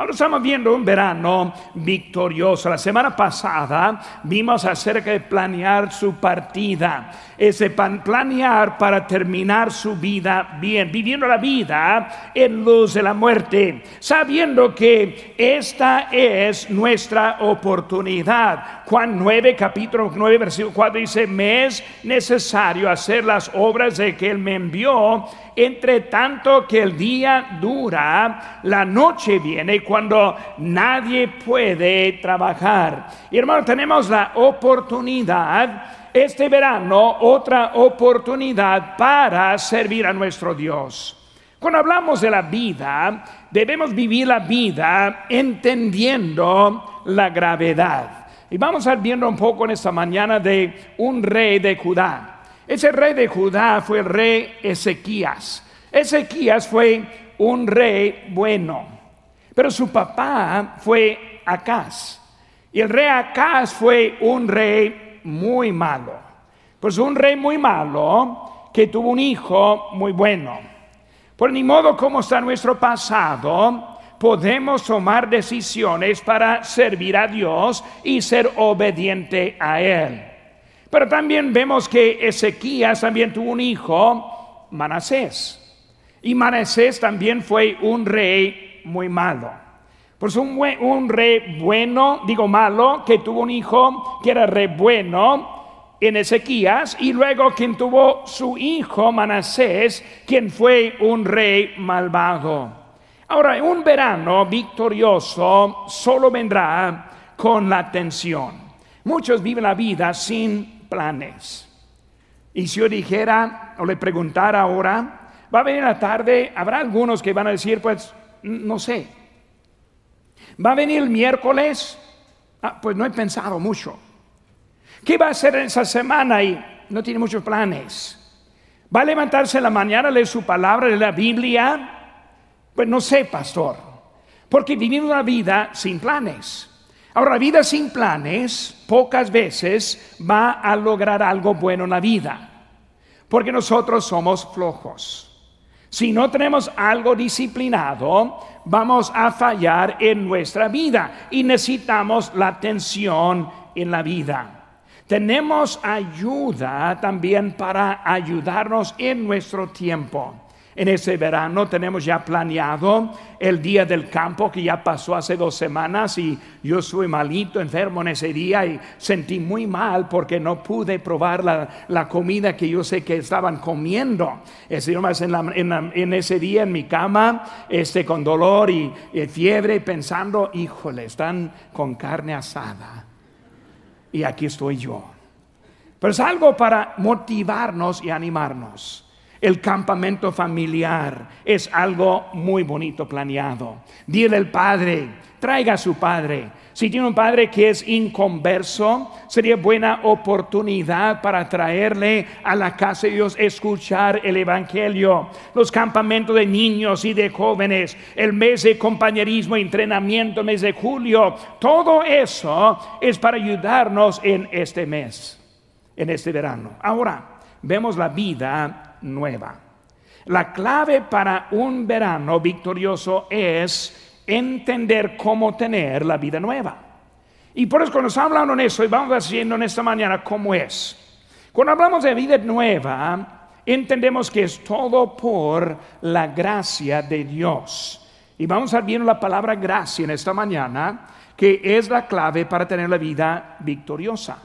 Ahora estamos viendo un verano victorioso. La semana pasada vimos acerca de planear su partida. Ese planear para terminar su vida bien, viviendo la vida en luz de la muerte, sabiendo que esta es nuestra oportunidad. Juan 9, capítulo 9, versículo 4 dice: me es necesario hacer las obras de que Él me envió, entre tanto que el día dura, la noche viene cuando nadie puede trabajar. Y hermanos, tenemos la oportunidad, este verano, otra oportunidad para servir a nuestro Dios. Cuando hablamos de la vida, debemos vivir la vida entendiendo la gravedad. Y vamos a ir viendo un poco en esta mañana de un rey de Judá. Ese rey de Judá fue el rey Ezequías. Ezequías fue un rey bueno, pero su papá fue Acaz. Y el rey Acaz fue un rey muy malo. Pues un rey muy malo que tuvo un hijo muy bueno. Por ni modo como está nuestro pasado, podemos tomar decisiones para servir a Dios y ser obediente a Él. Pero también vemos que Ezequías también tuvo un hijo, Manasés. Y Manasés también fue un rey muy malo. Pues un rey bueno, digo malo, que tuvo un hijo que era re bueno en Ezequías. Y luego quien tuvo su hijo, Manasés, quien fue un rey malvado. Ahora, un verano victorioso solo vendrá con la tensión. Muchos viven la vida sin planes. Y si yo dijera o le preguntara ahora, va a venir la tarde, habrá algunos que van a decir, pues, no sé. ¿Va a venir el miércoles? Ah, pues no he pensado mucho. ¿Qué va a hacer esa semana? Y no tiene muchos planes. ¿Va a levantarse en la mañana, leer su palabra, leer la Biblia? Pues no sé, pastor. Porque vivimos una vida sin planes. Ahora, la vida sin planes pocas veces va a lograr algo bueno en la vida, porque nosotros somos flojos. Si no tenemos algo disciplinado, vamos a fallar en nuestra vida y necesitamos la atención en la vida. Tenemos ayuda también para ayudarnos en nuestro tiempo. En este verano tenemos ya planeado el día del campo, que ya pasó hace 2 semanas, y yo estuve malito, enfermo en ese día, y sentí muy mal porque no pude probar la comida que yo sé que estaban comiendo. En ese día en mi cama, con dolor y fiebre, pensando, híjole, están con carne asada y aquí estoy yo. Pero es algo para motivarnos y animarnos. El campamento familiar es algo muy bonito planeado. Dile al padre, traiga a su padre. Si tiene un padre que es inconverso, sería buena oportunidad para traerle a la casa de Dios, escuchar el evangelio. Los campamentos de niños y de jóvenes, el mes de compañerismo, entrenamiento, el mes de julio. Todo eso es para ayudarnos en este mes, en este verano. Ahora, vemos la vida nueva. La clave para un verano victorioso es entender cómo tener la vida nueva. Y por eso cuando estamos hablando en eso, y vamos haciendo en esta mañana cómo es. Cuando hablamos de vida nueva, entendemos que es todo por la gracia de Dios. Y vamos a ver bien la palabra gracia en esta mañana, que es la clave para tener la vida victoriosa.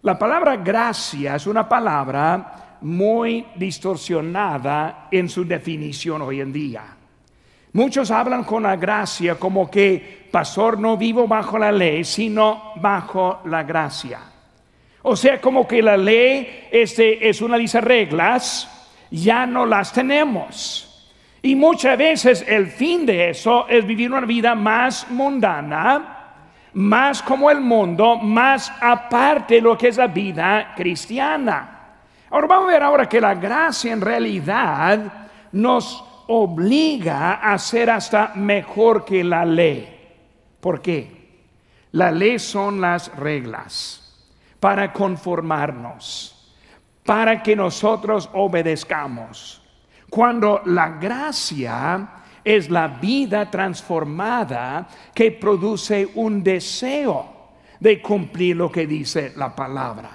La palabra gracia es una palabra muy distorsionada en su definición hoy en día. Muchos hablan con la gracia como que, pastor, no vivo bajo la ley, sino bajo la gracia. O sea, como que la ley es una de esas reglas, ya no las tenemos. Y muchas veces el fin de eso es vivir una vida más mundana, más como el mundo, más aparte de lo que es la vida cristiana. Ahora vamos a ver ahora que la gracia en realidad nos obliga a ser hasta mejor que la ley. ¿Por qué? La ley son las reglas para conformarnos, para que nosotros obedezcamos. Cuando la gracia es la vida transformada que produce un deseo de cumplir lo que dice la palabra.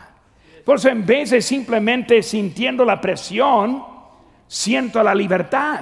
Por eso, en vez de simplemente sintiendo la presión, siento la libertad.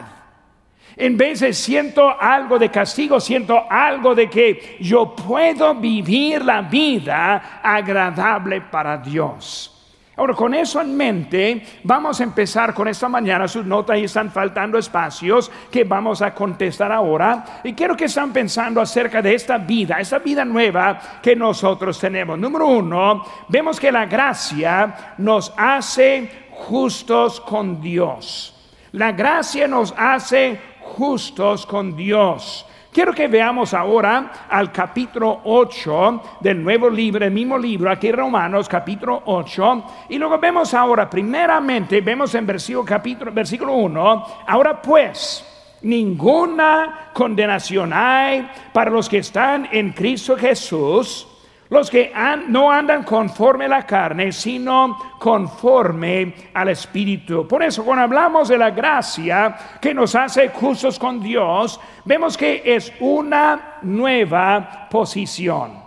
En vez de siento algo de castigo, siento algo de que yo puedo vivir la vida agradable para Dios. Ahora, con eso en mente, vamos a empezar con esta mañana. Sus notas ahí están faltando espacios que vamos a contestar ahora. Y quiero que están pensando acerca de esta vida nueva que nosotros tenemos. Número uno, vemos que la gracia nos hace justos con Dios. La gracia nos hace justos con Dios. Quiero que veamos ahora al capítulo 8 del nuevo libro, el mismo libro, aquí Romanos capítulo 8. Y luego vemos ahora, primeramente, vemos en versículo 1, ahora pues, ninguna condenación hay para los que están en Cristo Jesús, los que no andan conforme a la carne, sino conforme al Espíritu. Por eso, cuando hablamos de la gracia que nos hace justos con Dios, vemos que es una nueva posición.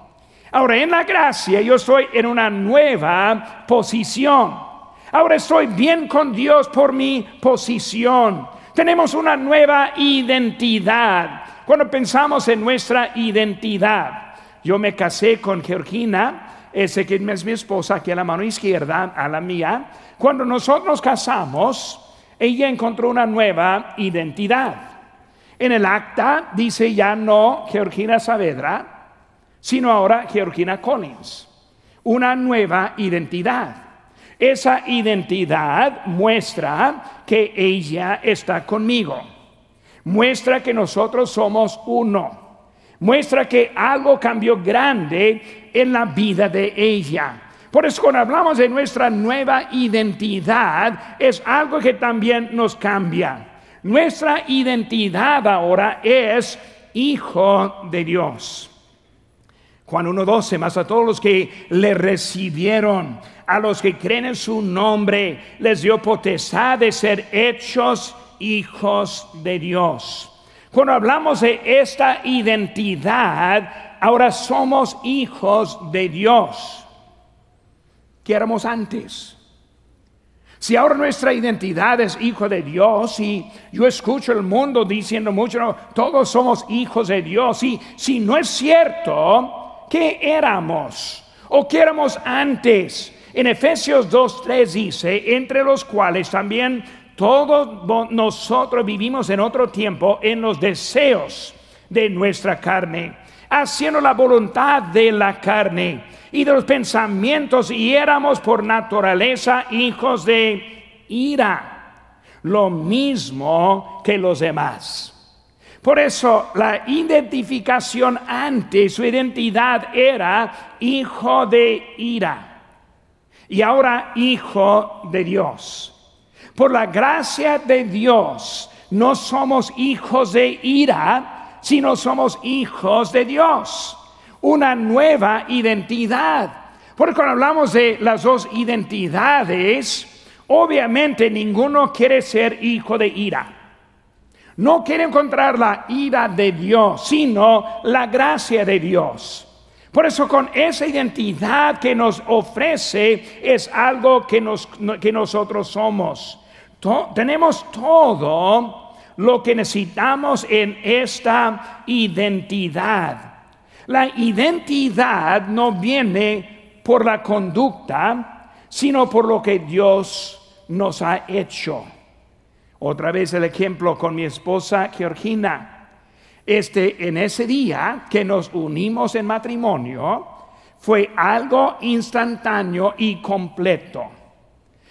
Ahora, en la gracia yo estoy en una nueva posición. Ahora estoy bien con Dios por mi posición. Tenemos una nueva identidad. Cuando pensamos en nuestra identidad, yo me casé con Georgina, ese que es mi esposa, aquí a la mano izquierda, a la mía. Cuando nosotros nos casamos, ella encontró una nueva identidad. En el acta dice ya no Georgina Saavedra, sino ahora Georgina Collins. Una nueva identidad. Esa identidad muestra que ella está conmigo. Muestra que nosotros somos uno. Muestra que algo cambió grande en la vida de ella. Por eso, cuando hablamos de nuestra nueva identidad, es algo que también nos cambia. Nuestra identidad ahora es hijo de Dios. Juan 1:12, más a todos los que le recibieron, a los que creen en su nombre, les dio potestad de ser hechos hijos de Dios. Cuando hablamos de esta identidad, ahora somos hijos de Dios. ¿Qué éramos antes? Si ahora nuestra identidad es hijo de Dios, y yo escucho el mundo diciendo mucho, no, todos somos hijos de Dios, y si no es cierto, ¿qué éramos? ¿O qué éramos antes? En Efesios 2:3 dice, entre los cuales también todos nosotros vivimos en otro tiempo en los deseos de nuestra carne, haciendo la voluntad de la carne y de los pensamientos, y éramos por naturaleza hijos de ira, lo mismo que los demás. Por eso, la identificación antes, su identidad era hijo de ira y ahora hijo de Dios. Por la gracia de Dios, no somos hijos de ira, sino somos hijos de Dios. Una nueva identidad. Porque cuando hablamos de las dos identidades, obviamente ninguno quiere ser hijo de ira. No quiere encontrar la ira de Dios, sino la gracia de Dios. Por eso, con esa identidad que nos ofrece, es algo que nosotros somos. Tenemos todo lo que necesitamos en esta identidad. La identidad no viene por la conducta, sino por lo que Dios nos ha hecho. Otra vez el ejemplo con mi esposa Georgina. En ese día que nos unimos en matrimonio, fue algo instantáneo y completo.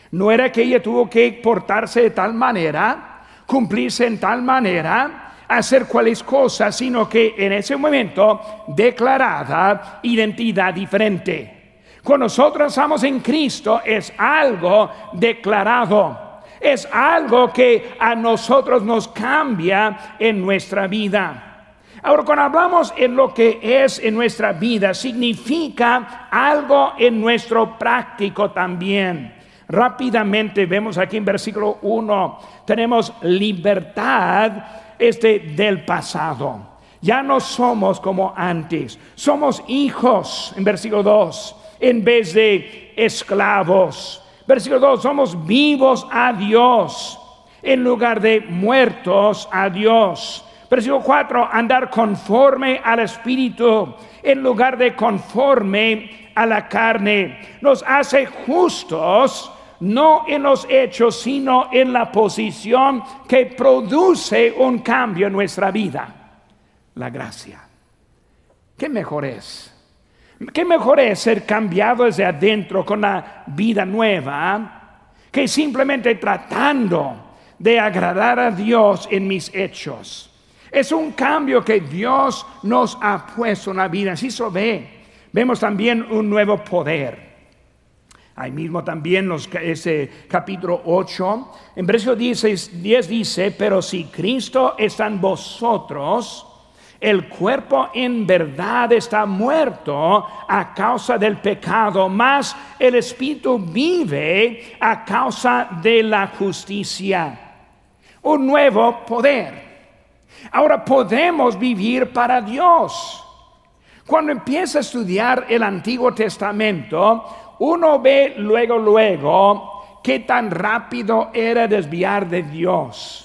No era que ella tuvo que portarse de tal manera, cumplirse en tal manera, hacer cuáles cosas, sino que en ese momento declarada identidad diferente. Cuando nosotros estamos en Cristo, es algo declarado, es algo que a nosotros nos cambia en nuestra vida. Ahora, cuando hablamos en lo que es en nuestra vida, significa algo en nuestro práctico también. Rápidamente vemos aquí en versículo 1, tenemos libertad del pasado. Ya no somos como antes. Somos hijos, en versículo 2, en vez de esclavos. Versículo 2, somos vivos a Dios, en lugar de muertos a Dios. Versículo 4, andar conforme al Espíritu, en lugar de conforme a la carne. Nos hace justos, no en los hechos, sino en la posición que produce un cambio en nuestra vida. La gracia. ¿Qué mejor es? ¿Qué mejor es ser cambiado desde adentro con la vida nueva que simplemente tratando de agradar a Dios en mis hechos? Es un cambio que Dios nos ha puesto en la vida. Así se ve. Vemos también un nuevo poder. Ahí mismo también ese capítulo 8. En versículo 10 dice, pero si Cristo está en vosotros, el cuerpo en verdad está muerto a causa del pecado, mas el Espíritu vive a causa de la justicia. Un nuevo poder. Ahora podemos vivir para Dios. Cuando empieza a estudiar el Antiguo Testamento, uno ve luego qué tan rápido era desviar de Dios.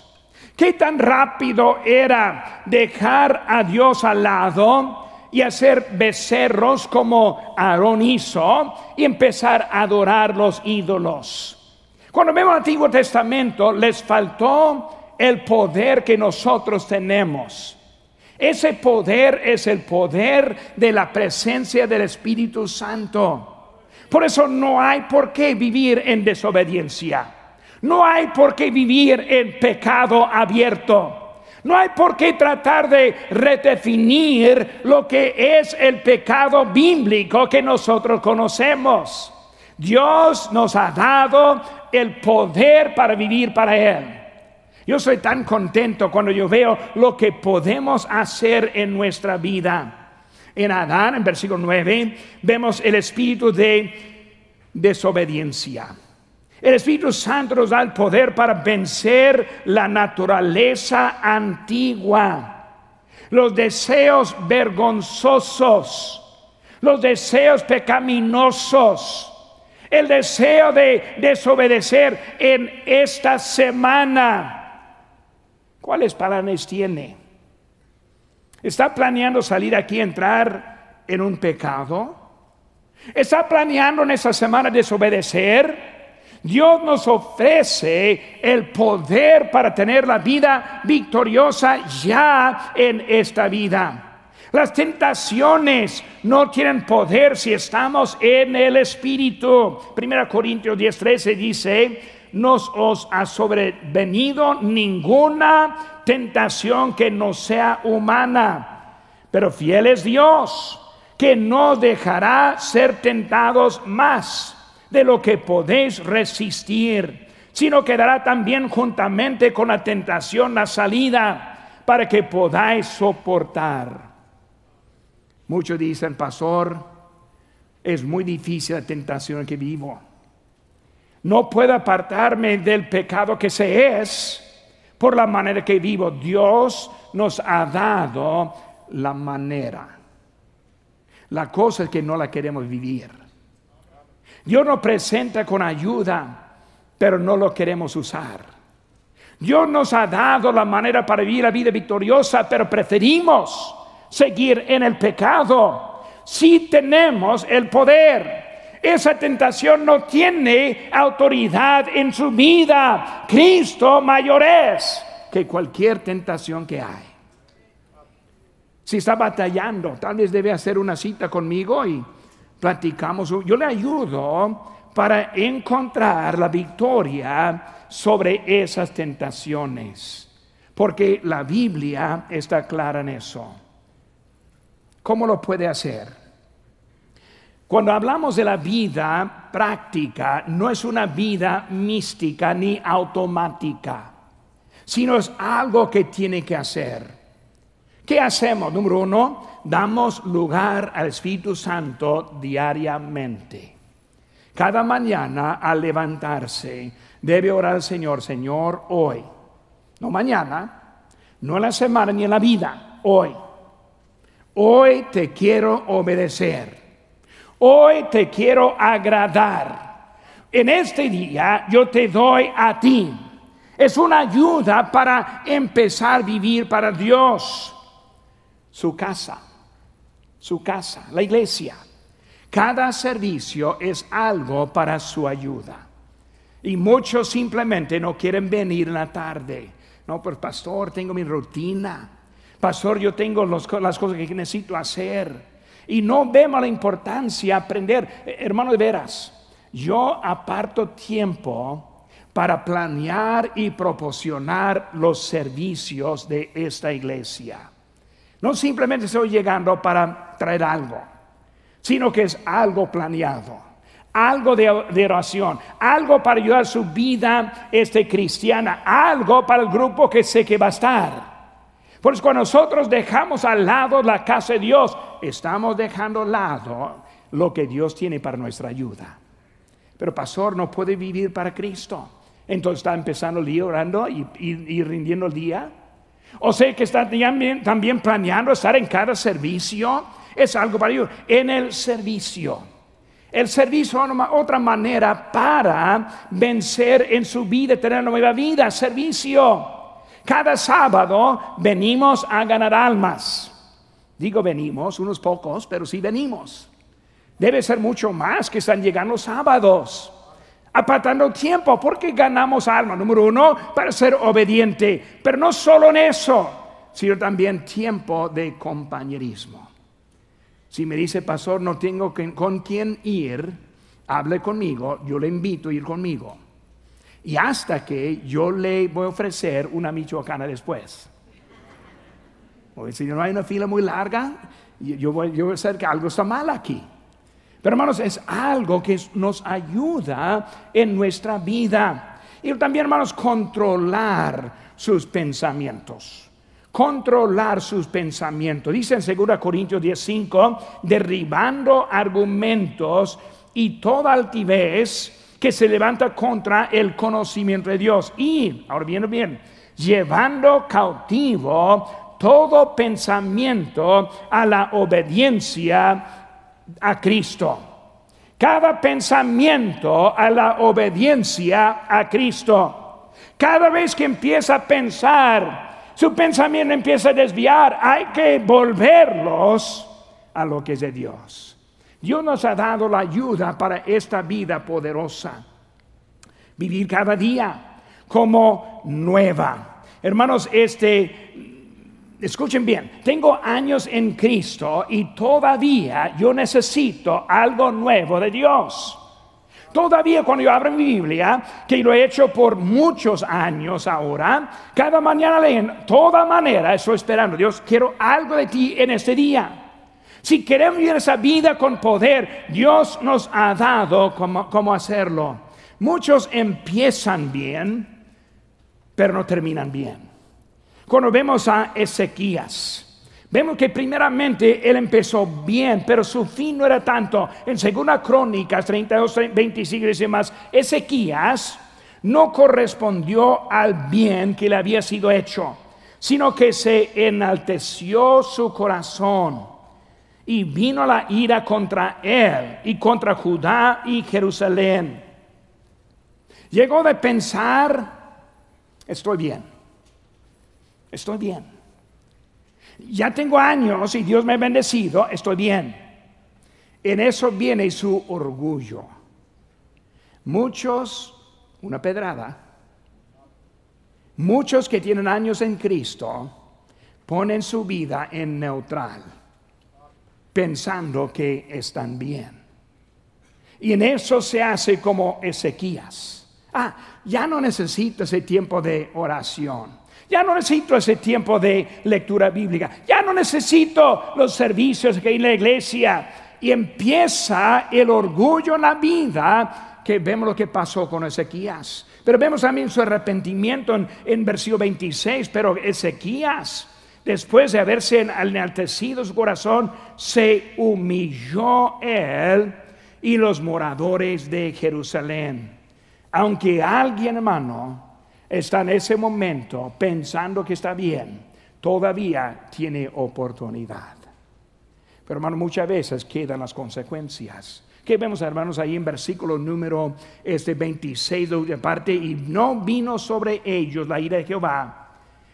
¿Qué tan rápido era dejar a Dios al lado y hacer becerros como Aarón hizo y empezar a adorar los ídolos? Cuando vemos el Antiguo Testamento, les faltó el poder que nosotros tenemos. Ese poder es el poder de la presencia del Espíritu Santo. Por eso no hay por qué vivir en desobediencia. No hay por qué vivir en pecado abierto. No hay por qué tratar de redefinir lo que es el pecado bíblico que nosotros conocemos. Dios nos ha dado el poder para vivir para Él. Yo soy tan contento cuando yo veo lo que podemos hacer en nuestra vida. En Adán, en versículo 9, vemos el espíritu de desobediencia. El Espíritu Santo nos da el poder para vencer la naturaleza antigua, los deseos vergonzosos, los deseos pecaminosos, el deseo de desobedecer en esta semana. ¿Cuáles planes tiene? ¿Está planeando salir aquí a entrar en un pecado? ¿Está planeando en esta semana desobedecer? Dios nos ofrece el poder para tener la vida victoriosa ya en esta vida. Las tentaciones no tienen poder si estamos en el Espíritu. 1 Corintios 10:13 dice, no os ha sobrevenido ninguna tentación que no sea humana, pero fiel es Dios, que no os dejará ser tentados más de lo que podéis resistir, sino que dará también juntamente con la tentación la salida para que podáis soportar. Muchos dicen, pastor, es muy difícil la tentación que vivo. No puedo apartarme del pecado que se es por la manera que vivo. Dios nos ha dado la manera. La cosa es que no la queremos vivir. Dios nos presenta con ayuda, pero no lo queremos usar. Dios nos ha dado la manera para vivir la vida victoriosa, pero preferimos seguir en el pecado. Si tenemos el poder, esa tentación no tiene autoridad en su vida. Cristo mayor es que cualquier tentación que hay. Si está batallando, tal vez debe hacer una cita conmigo y platicamos, yo le ayudo para encontrar la victoria sobre esas tentaciones, porque la Biblia está clara en eso. ¿Cómo lo puede hacer? Cuando hablamos de la vida práctica, no es una vida mística ni automática, sino es algo que tiene que hacer. ¿Qué hacemos? Número uno, damos lugar al Espíritu Santo diariamente. Cada mañana al levantarse debe orar al Señor, Señor, hoy, no mañana, no en la semana ni en la vida, hoy. Hoy te quiero obedecer. Hoy te quiero agradar. En este día yo te doy a ti. Es una ayuda para empezar a vivir para Dios. Su casa, la iglesia. Cada servicio es algo para su ayuda. Y muchos simplemente no quieren venir en la tarde. No, pues pastor, tengo mi rutina. Pastor, yo tengo las cosas que necesito hacer. Y no vemos la importancia de aprender. Hermano, de veras, yo aparto tiempo para planear y proporcionar los servicios de esta iglesia. No simplemente estoy llegando para traer algo, sino que es algo planeado. Algo de oración, algo para ayudar su vida cristiana, algo para el grupo que sé que va a estar. Por eso cuando nosotros dejamos al lado la casa de Dios, estamos dejando al lado lo que Dios tiene para nuestra ayuda. Pero pastor, no puede vivir para Cristo. Entonces está empezando el día orando y rindiendo el día. O sea que está también planeando estar en cada servicio. Es algo para ayudar en el servicio. El servicio es otra manera para vencer en su vida, tener una nueva vida, servicio. Cada sábado venimos a ganar almas. Digo venimos, unos pocos, pero sí venimos. Debe ser mucho más que están llegando los sábados. Apartando tiempo, porque ganamos almas. Número uno, para ser obediente. Pero no solo en eso, sino también tiempo de compañerismo. Si me dice, pastor, no tengo con quién ir, hable conmigo, yo le invito a ir conmigo. Y hasta que yo le voy a ofrecer una michoacana después. O si no hay una fila muy larga, yo voy a hacer que algo está mal aquí. Pero hermanos, es algo que nos ayuda en nuestra vida. Y también, hermanos, controlar sus pensamientos. Controlar sus pensamientos. Dice en Segunda Corintios 10:5, derribando argumentos y toda altivez que se levanta contra el conocimiento de Dios. Y, ahora viene bien, llevando cautivo todo pensamiento a la obediencia a Cristo. Cada pensamiento a la obediencia a Cristo. Cada vez que empieza a pensar, su pensamiento empieza a desviar. Hay que volverlos a lo que es de Dios. Dios nos ha dado la ayuda para esta vida poderosa. Vivir cada día como nueva. Hermanos, escuchen bien. Tengo años en Cristo y todavía yo necesito algo nuevo de Dios. Todavía cuando yo abro mi Biblia, que lo he hecho por muchos años ahora, cada mañana leen, toda manera estoy esperando, Dios, quiero algo de ti en este día. Si queremos vivir esa vida con poder, Dios nos ha dado cómo hacerlo. Muchos empiezan bien, pero no terminan bien. Cuando vemos a Ezequías, vemos que primeramente él empezó bien, pero su fin no era tanto. En Segunda Crónicas 32:25 dice más, Ezequías no correspondió al bien que le había sido hecho, sino que se enalteció su corazón y vino la ira contra él y contra Judá y Jerusalén. Llegó de pensar, estoy bien. Ya tengo años y Dios me ha bendecido, estoy bien. En eso viene su orgullo. Muchos, una pedrada. Muchos que tienen años en Cristo ponen su vida en neutral, pensando que están bien. Y en eso se hace como Ezequías. Ya no necesito ese tiempo de oración. Ya no necesito ese tiempo de lectura bíblica. Ya no necesito los servicios que hay en la iglesia. Y empieza el orgullo en la vida, que vemos lo que pasó con Ezequías. Pero vemos también su arrepentimiento en versículo 26. Pero Ezequías, después de haberse enaltecido su corazón, se humilló él y los moradores de Jerusalén. Aunque alguien, hermano, está en ese momento pensando que está bien, Todavía tiene oportunidad. Pero hermano, muchas veces quedan las consecuencias. ¿Qué vemos, hermanos, ahí en versículo número 26 de parte? Y no vino sobre ellos la ira de Jehová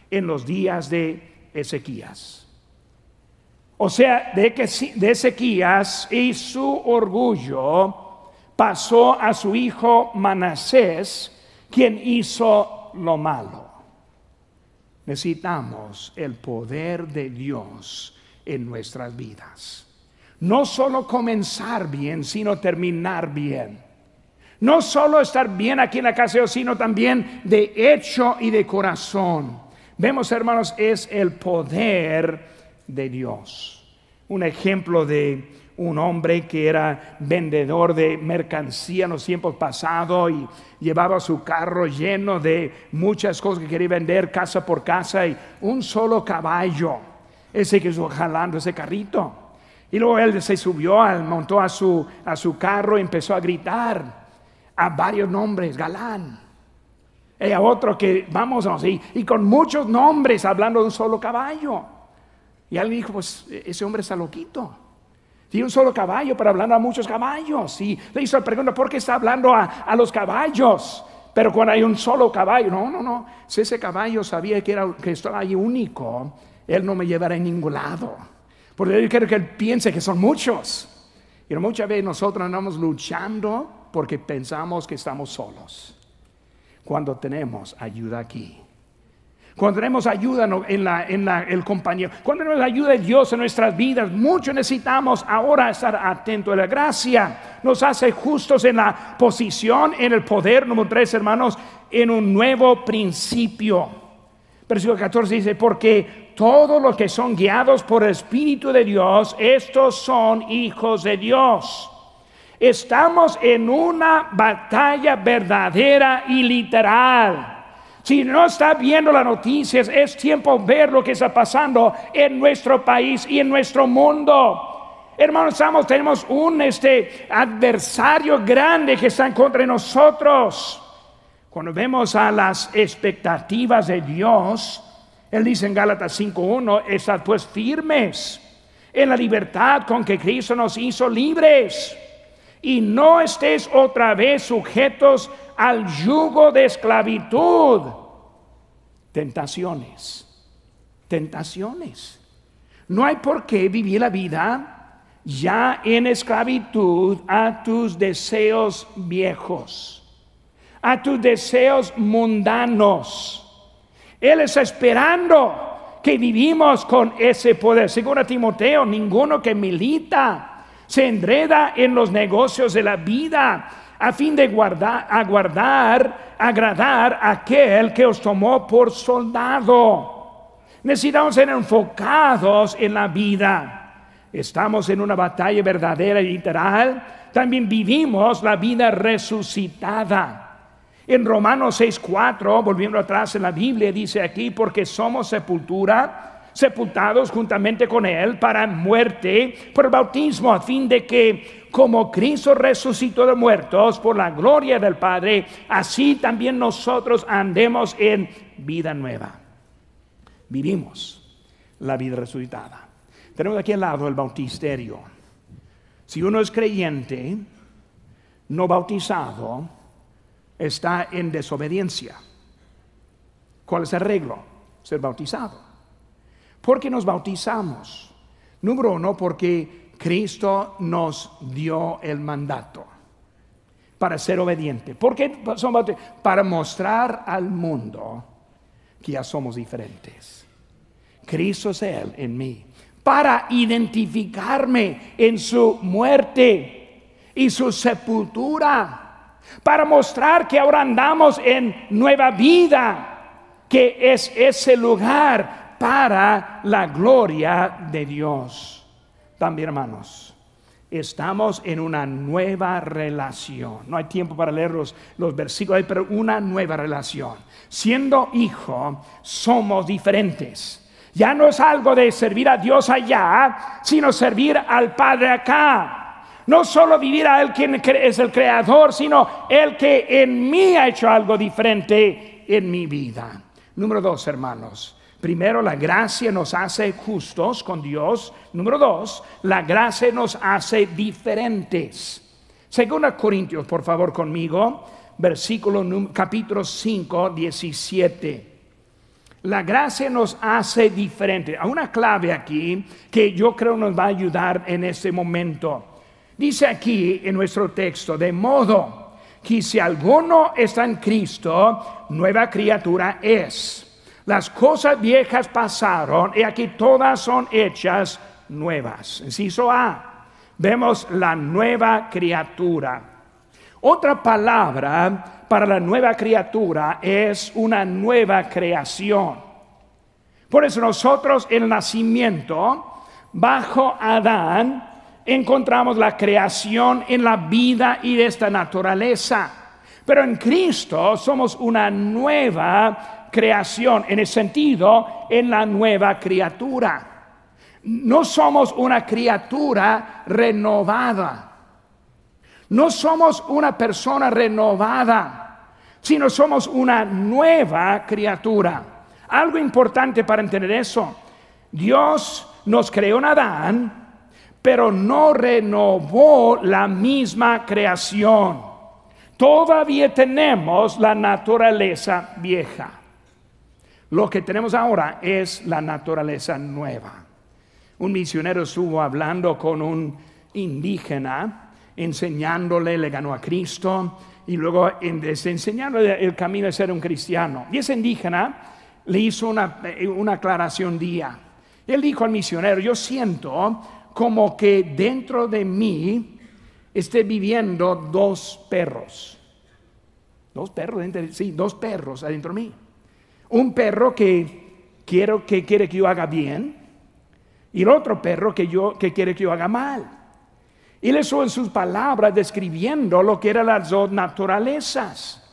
en los días de Ezequías. O sea, de Ezequías y su orgullo pasó a su hijo Manasés, quien hizo lo malo. Necesitamos el poder de Dios en nuestras vidas. No solo comenzar bien, sino terminar bien. No solo estar bien aquí en la casa de Dios, sino también de hecho y de corazón. Vemos, hermanos, es el poder de Dios. Un ejemplo de un hombre que era vendedor de mercancía en los tiempos pasados y llevaba su carro lleno de muchas cosas que quería vender casa por casa, y un solo caballo, ese que estuvo jalando ese carrito. Y luego él se subió, montó a su carro y empezó a gritar a varios nombres, Galán, y a otro que vámonos, y con muchos nombres hablando de un solo caballo. Y alguien dijo, pues ese hombre está loquito. Tiene un solo caballo, pero hablando a muchos caballos. Y le hizo la pregunta, ¿por qué está hablando a los caballos? Pero cuando hay un solo caballo, no. Si ese caballo sabía que estaba ahí único, él no me llevará en ningún lado. Porque yo quiero que él piense que son muchos. Y muchas veces nosotros andamos luchando porque pensamos que estamos solos. Cuando tenemos ayuda aquí. Cuando tenemos ayuda en el compañero, cuando tenemos ayuda de Dios en nuestras vidas, mucho necesitamos ahora estar atentos a la gracia. Nos hace justos en la posición, en el poder, número 3, hermanos, en un nuevo principio. Versículo 14 dice, porque todos los que son guiados por el Espíritu de Dios, estos son hijos de Dios. Estamos en una batalla verdadera y literal. Si no está viendo las noticias, es tiempo de ver lo que está pasando en nuestro país y en nuestro mundo. Hermanos, tenemos un adversario grande que está en contra de nosotros. Cuando vemos a las expectativas de Dios, él dice en Gálatas 5:1, estad pues firmes en la libertad con que Cristo nos hizo libres, y no estéis otra vez sujetos al yugo de esclavitud. Tentaciones. No hay por qué vivir la vida ya en esclavitud a tus deseos viejos, a tus deseos mundanos. Él está esperando que vivimos con ese poder. Según a Timoteo, ninguno que milita se enreda en los negocios de la vida, a fin de agradar a aquel que os tomó por soldado. Necesitamos ser enfocados en la vida. Estamos en una batalla verdadera y literal. También vivimos la vida resucitada. En Romanos 6:4, volviendo atrás en la Biblia, dice aquí, porque somos sepultados juntamente con él para muerte por el bautismo, a fin de que como Cristo resucitó de muertos por la gloria del Padre, así también nosotros andemos en vida nueva. Vivimos la vida resucitada. Tenemos aquí al lado el bautisterio. Si uno es creyente no bautizado, está en desobediencia. ¿Cuál es el arreglo? Ser bautizado. ¿Por qué nos bautizamos? Número uno, porque Cristo nos dio el mandato para ser obediente. ¿Por qué son bautizados? Para mostrar al mundo que ya somos diferentes. Cristo es Él en mí. Para identificarme en su muerte y su sepultura. Para mostrar que ahora andamos en nueva vida, que es ese lugar para la gloria de Dios. También, hermanos, estamos en una nueva relación. No hay tiempo para leer los versículos, pero una nueva relación. Siendo hijo, somos diferentes. Ya no es algo de servir a Dios allá, sino servir al Padre acá. No solo vivir a Él quien es el creador, sino el que en mí ha hecho algo diferente en mi vida. Número 2, hermanos. Primero, la gracia nos hace justos con Dios. Número dos, la gracia nos hace diferentes. Segunda Corintios, por favor, conmigo, capítulo 5, 17. La gracia nos hace diferentes. Hay una clave aquí que yo creo nos va a ayudar en este momento. Dice aquí en nuestro texto, de modo que si alguno está en Cristo, nueva criatura es. Las cosas viejas pasaron y aquí todas son hechas nuevas. Inciso A, vemos la nueva criatura. Otra palabra para la nueva criatura es una nueva creación. Por eso nosotros en el nacimiento, bajo Adán, encontramos la creación en la vida y esta naturaleza. Pero en Cristo somos una nueva creación, en el sentido, en la nueva criatura. No somos una criatura renovada. No somos una persona renovada, sino somos una nueva criatura. Algo importante para entender eso. Dios nos creó en Adán, pero no renovó la misma creación. Todavía tenemos la naturaleza vieja. Lo que tenemos ahora es la naturaleza nueva. Un misionero estuvo hablando con un indígena, enseñándole, le ganó a Cristo, y luego enseñándole el camino de ser un cristiano. Y ese indígena le hizo una aclaración un día. Él dijo al misionero, yo siento como que dentro de mí esté viviendo dos perros. Dos perros, sí, dos perros adentro de mí. Un perro que quiere que yo haga bien y el otro perro que quiere que yo haga mal. Y le son sus palabras describiendo lo que eran las dos naturalezas.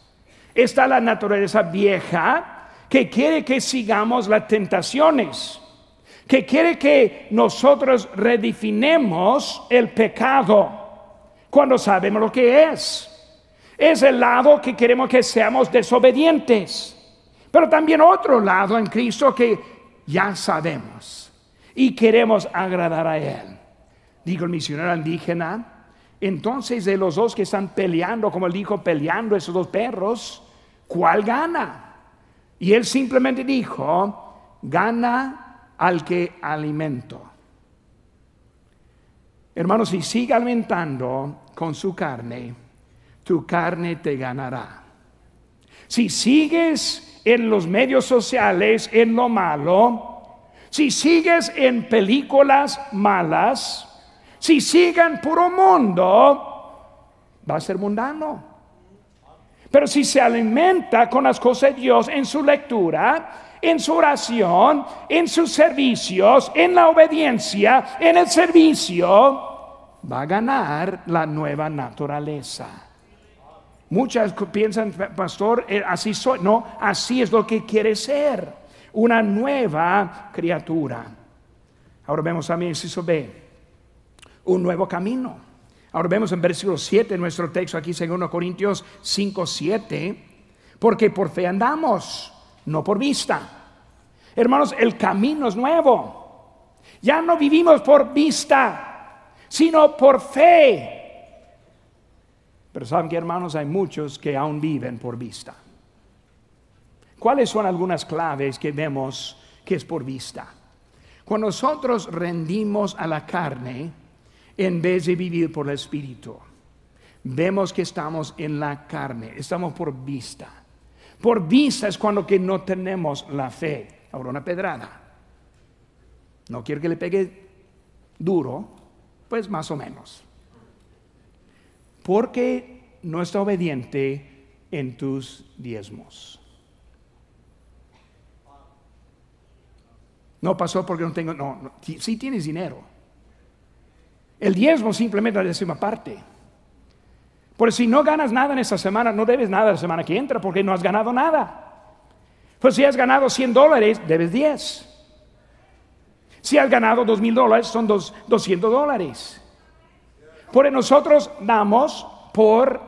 Está la naturaleza vieja que quiere que sigamos las tentaciones, que quiere que nosotros redefinemos el pecado cuando sabemos lo que es. Es el lado que queremos que seamos desobedientes. Pero también otro lado en Cristo que ya sabemos y queremos agradar a Él. Dijo el misionero indígena, entonces de los dos que están peleando, como él dijo, peleando esos dos perros, ¿cuál gana? Y él simplemente dijo, gana al que alimento. Hermanos, si sigue alimentando con su carne, tu carne te ganará. Si sigues en los medios sociales, en lo malo, si sigues en películas malas, si sigan puro mundo, va a ser mundano. Pero si se alimenta con las cosas de Dios en su lectura, en su oración, en sus servicios, en la obediencia, en el servicio, va a ganar la nueva naturaleza. Muchas piensan, pastor, así soy. No, así es lo que quiere ser. Una nueva criatura. Ahora vemos también, inciso B, un nuevo camino. Ahora vemos en versículo 7, nuestro texto aquí, 2 Corintios 5, 7. Porque por fe andamos, no por vista. Hermanos, el camino es nuevo. Ya no vivimos por vista, sino por fe. Pero saben que, hermanos, hay muchos que aún viven por vista. ¿Cuáles son algunas claves que vemos que es por vista? Cuando nosotros rendimos a la carne en vez de vivir por el Espíritu, vemos que estamos en la carne, estamos por vista. Por vista es cuando que no tenemos la fe. Ahora una pedrada. No quiero que le pegue duro, pues más o menos. Porque no está obediente en tus diezmos. No pasó porque no tengo, no, sí tienes dinero. El diezmo simplemente la décima parte. Por si no ganas nada en esta semana, no debes nada la semana que entra porque no has ganado nada. Pues si has ganado $100, debes 10. Si has ganado $2,000, son $200. Por nosotros damos por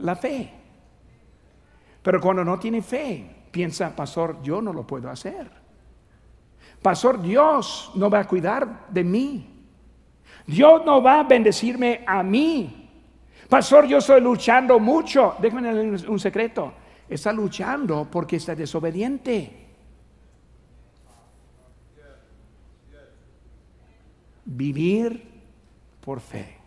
la fe. Pero cuando no tiene fe, piensa, pastor, yo no lo puedo hacer. pastor, Dios no va a cuidar de mí. Dios no va a bendecirme a mí. Pastor, yo estoy luchando mucho. Déjenme un secreto. Está luchando porque está desobediente. Vivir por fe.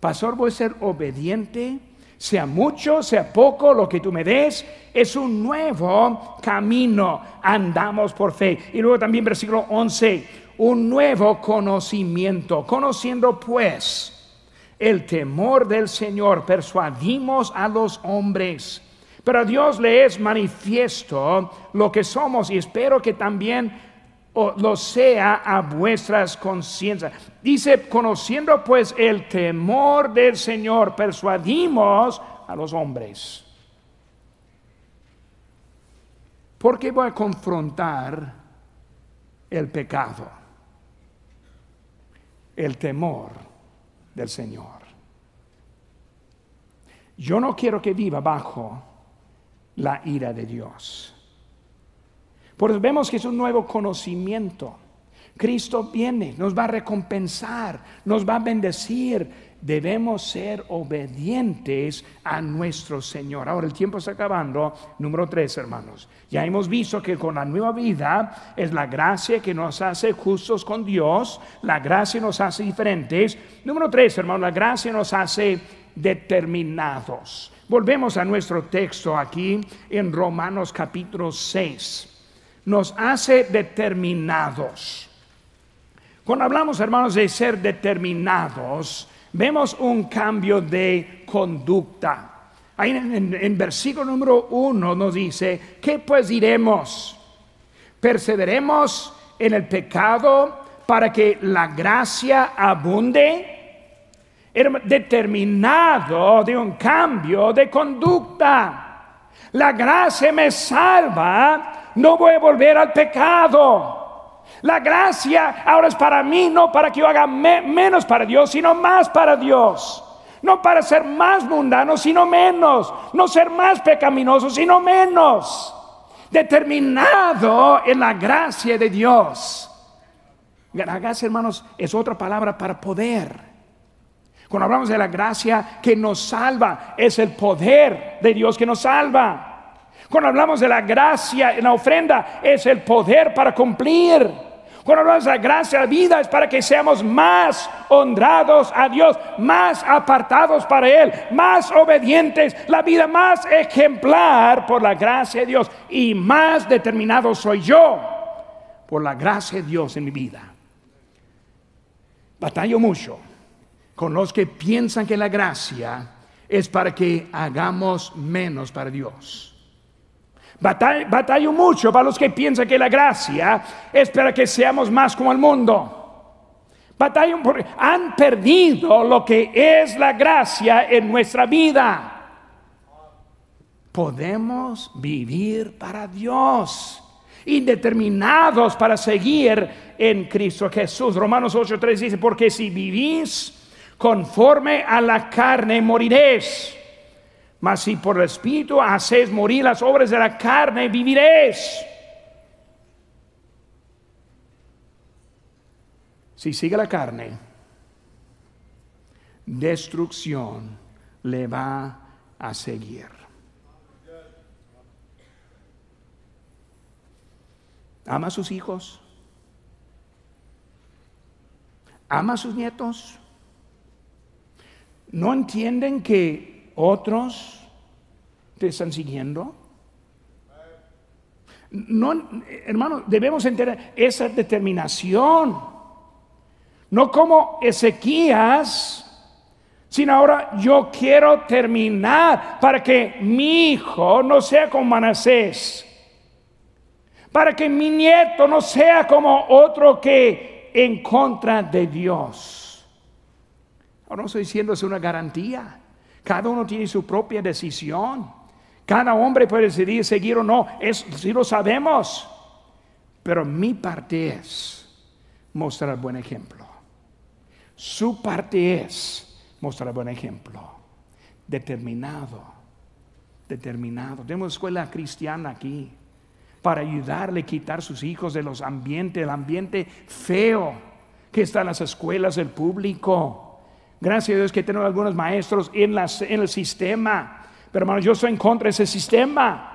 Pastor, voy a ser obediente, sea mucho, sea poco, lo que tú me des, es un nuevo camino. Andamos por fe. Y luego también versículo 11. Un nuevo conocimiento. Conociendo pues el temor del Señor, persuadimos a los hombres, pero a Dios le es manifiesto lo que somos, y espero que también lo sea a vuestras conciencias. Dice, conociendo pues el temor del Señor, persuadimos a los hombres. ¿Por qué voy a confrontar el pecado? El temor del Señor. Yo no quiero que viva bajo la ira de Dios. Por eso vemos que es un nuevo conocimiento. Cristo viene, nos va a recompensar, nos va a bendecir. Debemos ser obedientes a nuestro Señor. Ahora el tiempo está acabando. Número 3, hermanos. Ya hemos visto que con la nueva vida es la gracia que nos hace justos con Dios. La gracia nos hace diferentes. Número 3, hermanos, la gracia nos hace determinados. Volvemos a nuestro texto aquí en Romanos capítulo 6. Nos hace determinados. Cuando hablamos, hermanos, de ser determinados, vemos un cambio de conducta. Ahí en versículo número 1 nos dice, ¿qué pues diremos? ¿Perseveremos en el pecado para que la gracia abunde? Era determinado de un cambio de conducta. La gracia me salva, no voy a volver al pecado. La gracia ahora es para mí, no para que yo haga menos para Dios, sino más para Dios. No para ser más mundano, sino menos. No ser más pecaminoso, sino menos. Determinado en la gracia de Dios. La gracia, hermanos, es otra palabra para poder. Cuando hablamos de la gracia que nos salva, es el poder de Dios que nos salva. Cuando hablamos de la gracia en la ofrenda, es el poder para cumplir. Cuando hablamos de la gracia en la vida, es para que seamos más honrados a Dios, más apartados para Él, más obedientes, la vida más ejemplar por la gracia de Dios. Y más determinado soy yo por la gracia de Dios en mi vida. Batallo mucho con los que piensan que la gracia es para que hagamos menos para Dios. Batallo mucho para los que piensan que la gracia es para que seamos más como el mundo. Batallo porque han perdido lo que es la gracia en nuestra vida. Podemos vivir para Dios y determinados para seguir en Cristo Jesús. Romanos 8:3 dice, porque si vivís conforme a la carne moriréis, mas si por el Espíritu hacéis morir las obras de la carne, viviréis. Si sigue la carne, destrucción le va a seguir. Ama a sus hijos, ama a sus nietos. ¿No entienden que otros te están siguiendo? No, hermano, debemos entender esa determinación. No como Ezequías, sino ahora yo quiero terminar para que mi hijo no sea como Manasés, para que mi nieto no sea como otro que en contra de Dios. Ahora no estoy diciendo es una garantía. Cada uno tiene su propia decisión. Cada hombre puede decidir seguir o no. Eso sí lo sabemos. Pero mi parte es mostrar buen ejemplo. Su parte es mostrar buen ejemplo. Determinado. Determinado. Tenemos escuela cristiana aquí. para ayudarle a quitar sus hijos de los ambientes, el ambiente feo que está en las escuelas, el público. Gracias a Dios que tenemos algunos maestros en el sistema, pero hermanos, yo estoy en contra de ese sistema.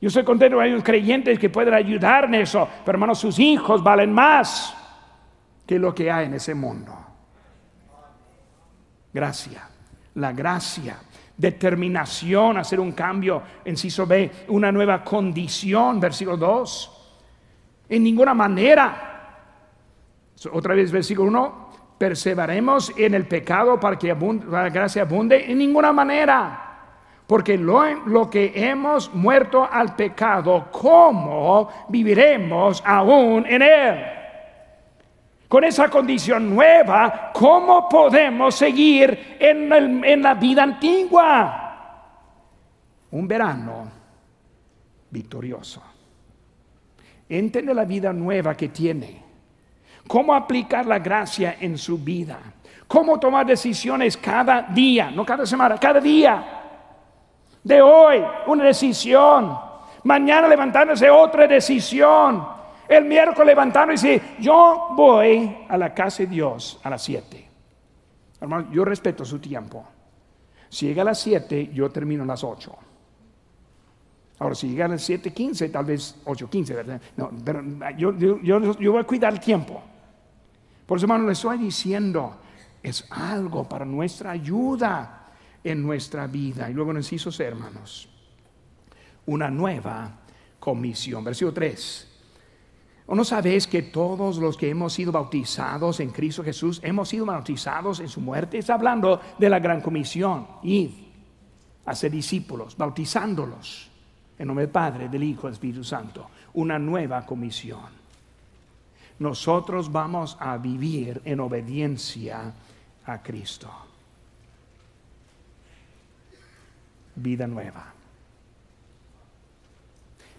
Yo estoy contento, hay unos creyentes que pueden ayudar en eso, pero hermanos, sus hijos valen más que lo que hay en ese mundo. Gracia, la gracia, determinación a hacer un cambio. Inciso B, una nueva condición, versículo 2. En ninguna manera, otra vez versículo 1, perseveremos en el pecado para que la gracia abunde. En ninguna manera, porque lo que hemos muerto al pecado, ¿cómo viviremos aún en él? Con esa condición nueva, ¿cómo podemos seguir en la vida antigua? Un verano victorioso. Entiende la vida nueva que tiene. ¿Cómo aplicar la gracia en su vida? ¿Cómo tomar decisiones cada día? No cada semana, cada día. De hoy, una decisión. Mañana levantándose, otra decisión. El miércoles levantando y dice, yo voy a la casa de Dios a las 7. Hermano, yo respeto su tiempo. Si llega a las 7, yo termino a las 8. Ahora, si llega a las 7:15, tal vez 8:15, ¿verdad? No, pero yo voy a cuidar el tiempo. Por eso, hermano, le estoy diciendo, es algo para nuestra ayuda en nuestra vida. Y luego en inciso C, hermanos, una nueva comisión. Versículo 3. ¿O no sabéis que todos los que hemos sido bautizados en Cristo Jesús hemos sido bautizados en su muerte? Está hablando de la gran comisión. Id, hacer discípulos, bautizándolos en nombre del Padre, del Hijo, del Espíritu Santo. Una nueva comisión. Nosotros vamos a vivir en obediencia a Cristo. Vida nueva.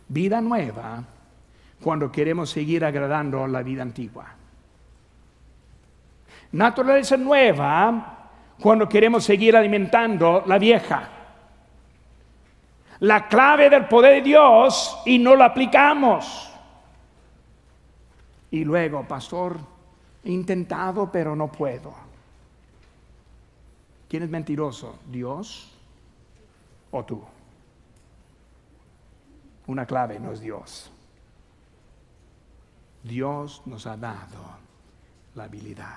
Vida nueva cuando queremos seguir agradando la vida antigua. Naturaleza nueva cuando queremos seguir alimentando la vieja. La clave del poder de Dios y no la aplicamos. Y luego, pastor, he intentado pero no puedo. ¿Quién es mentiroso? ¿Dios o tú? Una clave no es Dios. Dios nos ha dado la habilidad.